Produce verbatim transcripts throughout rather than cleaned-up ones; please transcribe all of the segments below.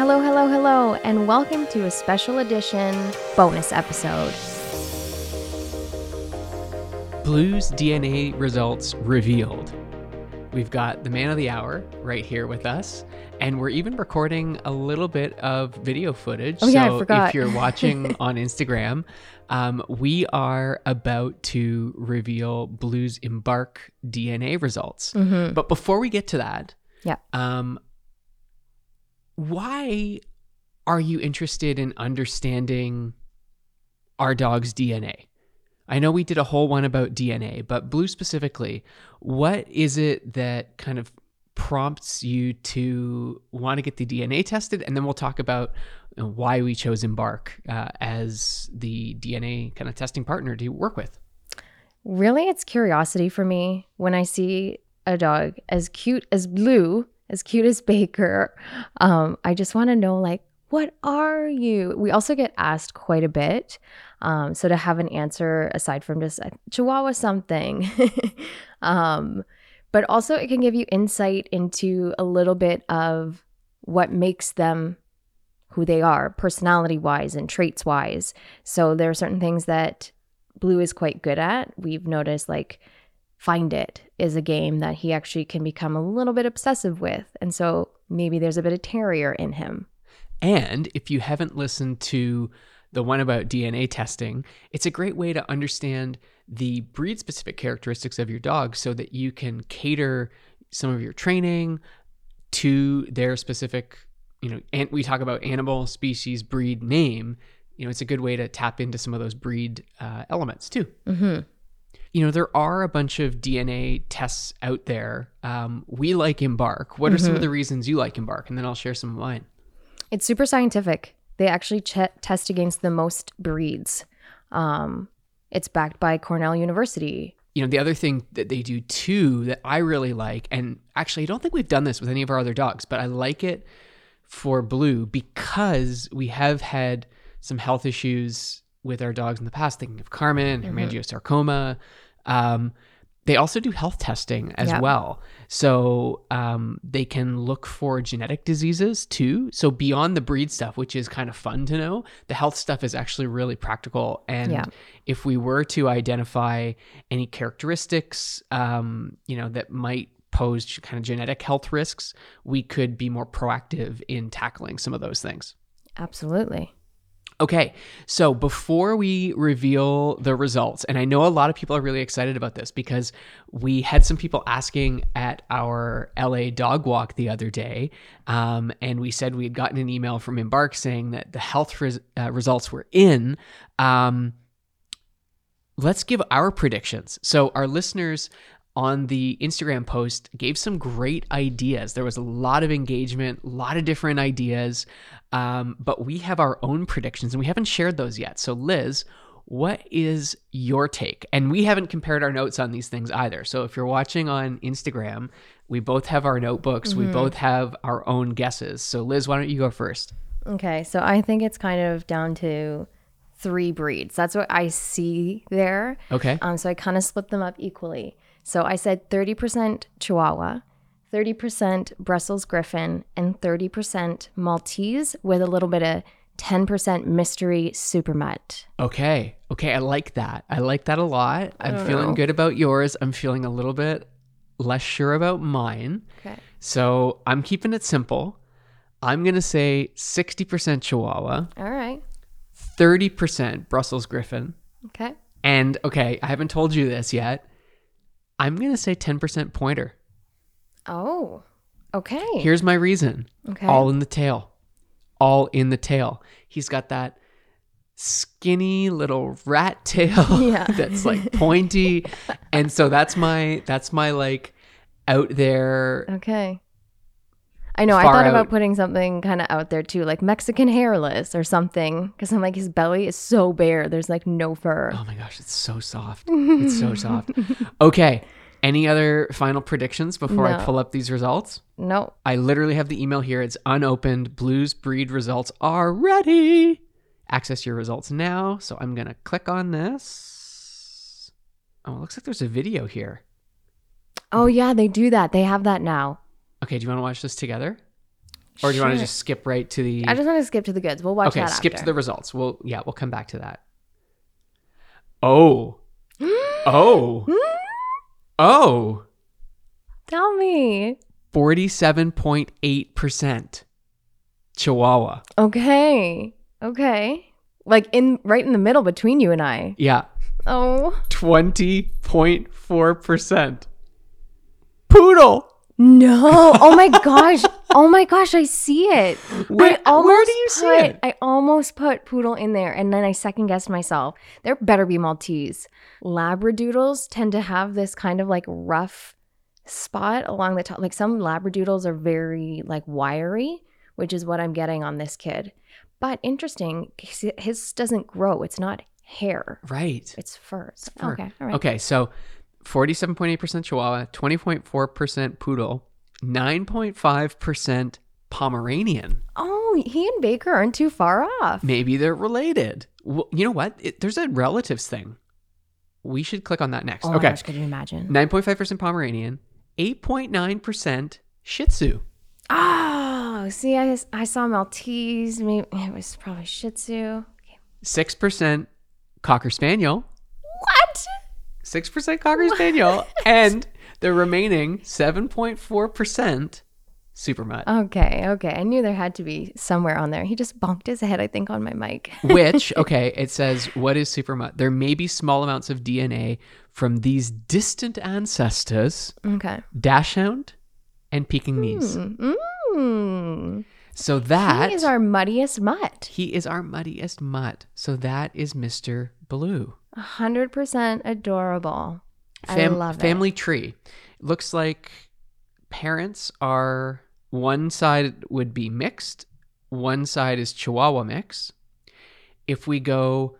Hello, hello, hello, and welcome to a special edition bonus episode. Blue's D N A results revealed. We've got the man of the hour right here with us, and we're even recording a little bit of video footage. Oh, yeah, so I forgot. If you're watching on Instagram, um, we are about to reveal Blue's Embark D N A results. Mm-hmm. But before we get to that, yeah. Um, why are you interested in understanding our dog's D N A? I know we did a whole one about D N A, but Blue specifically, what is it that kind of prompts you to want to get the D N A tested? And then we'll talk about why we chose Embark uh, as the D N A kind of testing partner to work with. Really, it's curiosity for me when I see a dog as cute as Blue, as cute as Baker. Um, I just want to know, like, what are you? We also get asked quite a bit. Um, so to have an answer aside from just a Chihuahua something, um, but also it can give you insight into a little bit of what makes them who they are, personality wise and traits wise. So there are certain things that Blue is quite good at. We've noticed, like, Find It is a game that he actually can become a little bit obsessive with. And so maybe there's a bit of terrier in him. And if you haven't listened to the one about D N A testing, it's a great way to understand the breed-specific characteristics of your dog so that you can cater some of your training to their specific, you know, and we talk about animal, species, breed, name. You know, it's a good way to tap into some of those breed uh, elements too. Mm-hmm. You know, there are a bunch of D N A tests out there. Um, we like Embark. What are mm-hmm. some of the reasons you like Embark? And then I'll share some of mine. It's super scientific. They actually ch- test against the most breeds. Um, it's backed by Cornell University. You know, the other thing that they do too that I really like, and actually I don't think we've done this with any of our other dogs, but I like it for Blue because we have had some health issues with our dogs in the past, thinking of Carmen, mm-hmm. hemangiosarcoma. Um, they also do health testing as yep. well. So um, they can look for genetic diseases too. So beyond the breed stuff, which is kind of fun to know, the health stuff is actually really practical. And yeah. if we were to identify any characteristics, um, you know, that might pose kind of genetic health risks, we could be more proactive in tackling some of those things. Absolutely. Okay, so before we reveal the results, and I know a lot of people are really excited about this because we had some people asking at our L A dog walk the other day, um, and we said we had gotten an email from Embark saying that the health res- uh, results were in. Um, let's give our predictions. So our listeners on the Instagram post gave some great ideas. There was a lot of engagement, a lot of different ideas, um, but we have our own predictions and we haven't shared those yet. So Liz, what is your take? And we haven't compared our notes on these things either. So if you're watching on Instagram, we both have our notebooks. Mm-hmm. We both have our own guesses. So Liz, why don't you go first? Okay, so I think it's kind of down to three breeds. That's what I see there. Okay. Um, so I kind of split them up equally. So I said thirty percent Chihuahua, thirty percent Brussels Griffon, and thirty percent Maltese with a little bit of ten percent mystery super mutt. Okay. Okay. I like that. I like that a lot. I'm feeling know. good about yours. I'm feeling a little bit less sure about mine. Okay. So I'm keeping it simple. I'm going to say sixty percent Chihuahua. All right. thirty percent Brussels Griffon. Okay. And okay, I haven't told you this yet. I'm going to say ten percent pointer. Oh, okay. Here's my reason. Okay. All in the tail. All in the tail. He's got that skinny little rat tail yeah. that's like pointy. And so that's my, that's my like out there. Okay. I know. I thought out. about putting something kind of out there too, like Mexican hairless or something. Because I'm like, his belly is so bare. There's like no fur. Oh my gosh. It's so soft. It's so soft. Okay. Any other final predictions before no. I pull up these results? No. I literally have the email here. It's unopened. Blue's breed results are ready. Access your results now. So I'm going to click on this. Oh, it looks like there's a video here. Oh yeah, they do that. They have that now. Okay, do you want to watch this together? Or do you sure. want to just skip right to the... I just want to skip to the goods. We'll watch okay, that after. Okay, skip to the results. We'll, yeah, we'll come back to that. Oh. oh. oh. Tell me. forty-seven point eight percent Chihuahua. Okay. Okay. Like in right in the middle between you and I. Yeah. Oh. twenty point four percent Poodle. No. Oh my gosh. Oh my gosh, I see it. Where, I almost where do you put, see it? I almost put poodle in there, and then I second-guessed myself. There better be Maltese. Labradoodles tend to have this kind of like rough spot along the top. Like some Labradoodles are very like wiry, which is what I'm getting on this kid. But interesting, his doesn't grow. It's not hair. Right. It's fur. It's fur. Okay, all right. Okay, so forty-seven point eight percent Chihuahua, twenty point four percent poodle, nine point five percent Pomeranian. Oh, he and Baker aren't too far off. Maybe they're related. Well, you know what? It, there's a relatives thing. We should click on that next. Oh okay. my gosh, could you imagine? nine point five percent Pomeranian, eight point nine percent Shih Tzu. Oh, see, I, I saw Maltese. Maybe it was probably Shih Tzu. Okay. six percent Cocker Spaniel. What? six percent Cocker what? Spaniel. And... the remaining seven point four percent Supermutt. Okay, okay. I knew there had to be somewhere on there. He just bonked his head, I think, on my mic. Which, okay, it says, what is Supermutt? There may be small amounts of D N A from these distant ancestors, okay. Dachshund and Pekingese. Mm, mm. So that... He is our muddiest mutt. He is our muddiest mutt. So that is Mister Blue. one hundred percent adorable. Fam- I love it. Family tree. Looks like parents are, one side would be mixed, one side is Chihuahua mix. If we go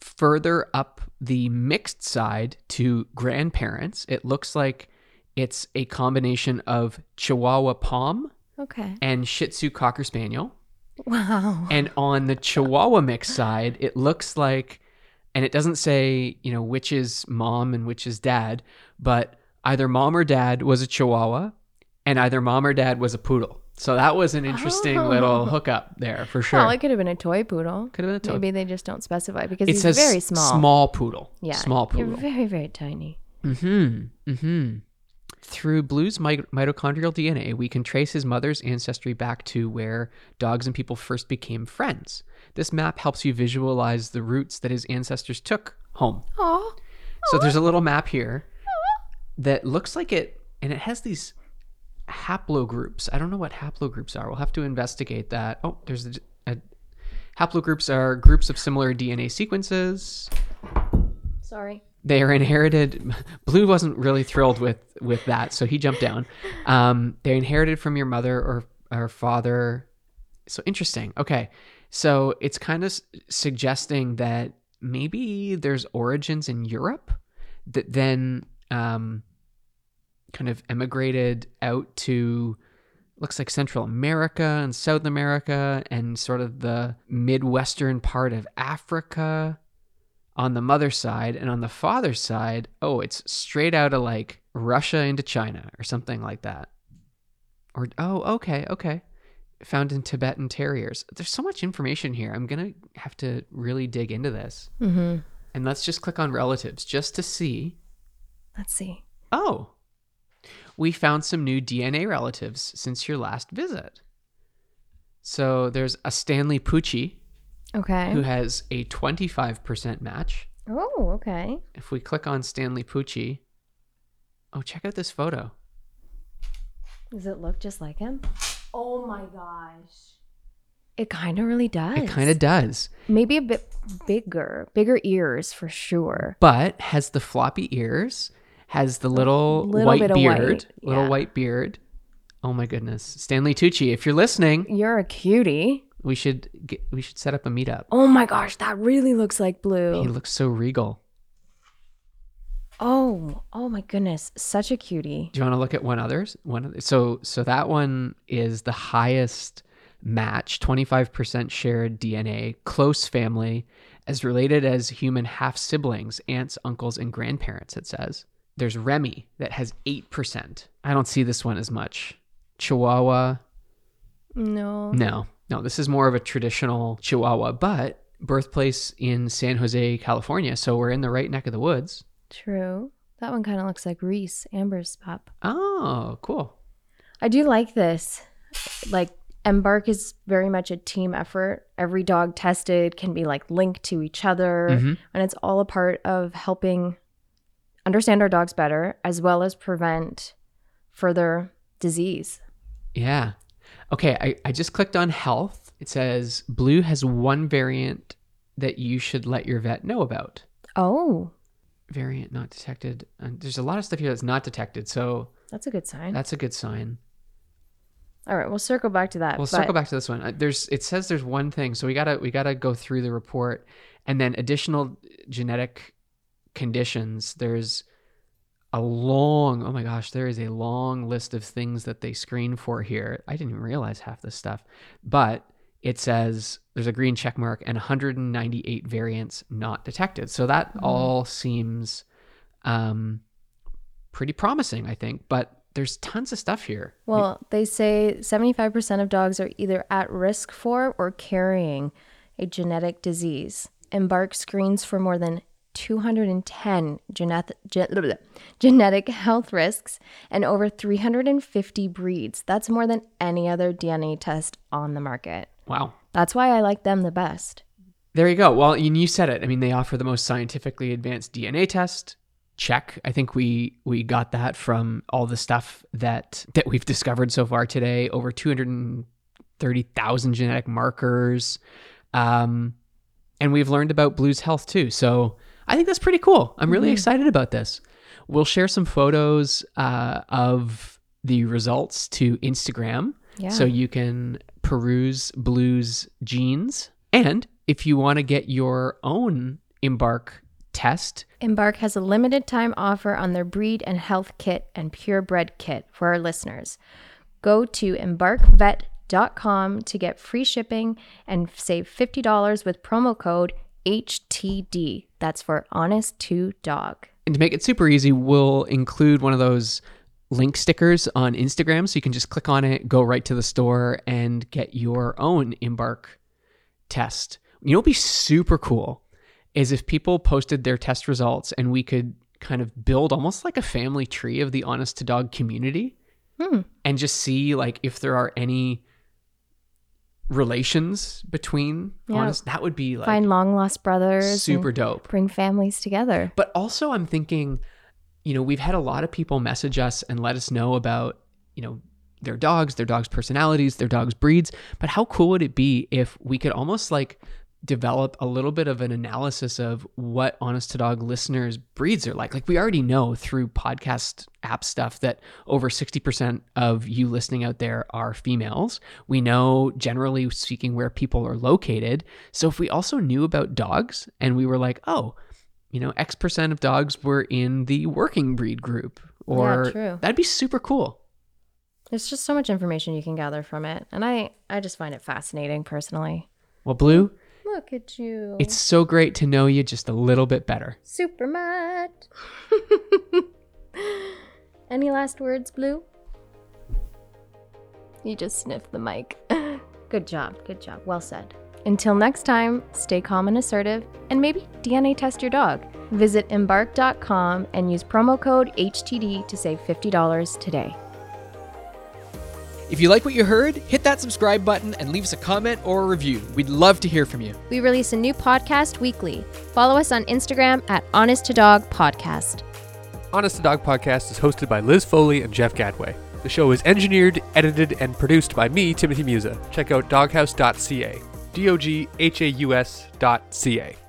further up the mixed side to grandparents, it looks like it's a combination of Chihuahua Pom okay. and Shih Tzu Cocker Spaniel. Wow. And on the Chihuahua mix side, it looks like... and it doesn't say, you know, which is mom and which is dad, but either mom or dad was a Chihuahua and either mom or dad was a poodle. So that was an interesting oh. little hookup there for sure. Well, it could have been a toy poodle. Could have been a toy. Maybe they just don't specify because it he's says very small. Small poodle. Yeah. Small poodle. You're very, very tiny. Mm-hmm. Mm-hmm. Through Blue's mi- mitochondrial D N A, we can trace his mother's ancestry back to where dogs and people first became friends. This map helps you visualize the routes that his ancestors took home. Aww. So there's a little map here that looks like it, and it has these haplogroups. I don't know what haplogroups are. We'll have to investigate that. Oh, there's a, a haplogroups are groups of similar D N A sequences. Sorry. They are inherited. Blue wasn't really thrilled with, with that, so he jumped down. Um, they're inherited from your mother or, or father. So interesting. Okay. So it's kind of s- suggesting that maybe there's origins in Europe that then um, kind of emigrated out to, looks like Central America and South America and sort of the Midwestern part of Africa. On the mother's side, and on the father's side, oh, it's straight out of like Russia into China or something like that. Or, oh, okay, okay. Found in Tibetan Terriers. There's so much information here. I'm going to have to really dig into this. Mm-hmm. And let's just click on relatives just to see. Let's see. Oh, we found some new D N A relatives since your last visit. So there's a Stanley Pucci. Okay. Who has a twenty-five percent match. Oh, okay. If we click on Stanley Pucci. Oh, check out this photo. Does it look just like him? Oh my gosh. It kind of really does. It kind of does. Maybe a bit bigger. Bigger ears for sure. But has the floppy ears, has the little, little white beard. White. Yeah. Little white beard. Oh my goodness. Stanley Tucci, if you're listening. You're a cutie. We should get, we should set up a meetup. Oh my gosh, that really looks like Blue. He looks so regal. Oh, oh my goodness, such a cutie. Do you want to look at one others? One so so that one is the highest match, twenty-five percent shared D N A, close family, as related as human half siblings, aunts, uncles, and grandparents. It says there's Remy that has eight percent. I don't see this one as much. Chihuahua. No. No. No, this is more of a traditional Chihuahua, but birthplace in San Jose, California, so we're in the right neck of the woods. True. That one kind of looks like Reese, Amber's pup. Oh, cool. I do like this. Like, Embark is very much a team effort. Every dog tested can be like linked to each other, mm-hmm. and it's all a part of helping understand our dogs better, as well as prevent further disease. Yeah. Okay, I, I just clicked on health. It says Blue has one variant that you should let your vet know about. Oh. Variant not detected. And there's a lot of stuff here that's not detected, so... That's a good sign. That's a good sign. All right, we'll circle back to that. We'll but... circle back to this one. There's It says there's one thing, so we gotta we gotta go through the report. And then additional genetic conditions. There's a long, oh my gosh, there is a long list of things that they screen for here. I didn't even realize half this stuff. But it says there's a green check mark and one hundred ninety-eight variants not detected. So that mm-hmm. all seems um, pretty promising, I think. But there's tons of stuff here. Well, we- they say seventy-five percent of dogs are either at risk for or carrying a genetic disease. Embark screens for more than two hundred ten genet- gen- genetic health risks and over three hundred fifty breeds. That's more than any other D N A test on the market. Wow. That's why I like them the best. There you go. Well, you said it. I mean, they offer the most scientifically advanced D N A test. Check. I think we we got that from all the stuff that that we've discovered so far today. Over two hundred thirty thousand genetic markers. Um, and we've learned about Blue's health too. So I think that's pretty cool. I'm really mm-hmm. excited about this. We'll share some photos uh, of the results to Instagram yeah. so you can peruse Blue's genes. And if you want to get your own Embark test. Embark has a limited time offer on their breed and health kit and purebred kit for our listeners. Go to Embark Vet dot com to get free shipping and save fifty dollars with promo code H T D. That's for Honest to Dog. And to make it super easy, we'll include one of those link stickers on Instagram, so you can just click on it, go right to the store, and get your own Embark test. You know what would be super cool is if people posted their test results and we could kind of build almost like a family tree of the Honest to Dog community hmm. and just see like if there are any relations between yeah. honest that would be like find long lost brothers, super dope, bring families together. But also I'm thinking, you know, we've had a lot of people message us and let us know about, you know, their dogs, their dogs' personalities, their dogs' breeds, but how cool would it be if we could almost like develop a little bit of an analysis of what Honest to Dog listeners' breeds are like. Like we already know through podcast app stuff that over sixty percent of you listening out there are females. We know, generally speaking, where people are located. So if we also knew about dogs and we were like, oh, you know, X percent of dogs were in the working breed group, or yeah, true. That'd be super cool. There's just so much information you can gather from it. And I, I just find it fascinating personally. Well, Blue, look at you. It's so great to know you just a little bit better. Super much. Any last words, Blue? You just sniffed the mic. Good job. Good job. Well said. Until next time, stay calm and assertive, and maybe D N A test your dog. Visit Embark dot com and use promo code H T D to save fifty dollars today. If you like what you heard, hit that subscribe button and leave us a comment or a review. We'd love to hear from you. We release a new podcast weekly. Follow us on Instagram at Honest to Dog Podcast. Honest to Dog Podcast is hosted by Liz Foley and Jeff Gadway. The show is engineered, edited, and produced by me, Timothy Musa. Check out doghouse dot c a. D O G H A U S dot C A.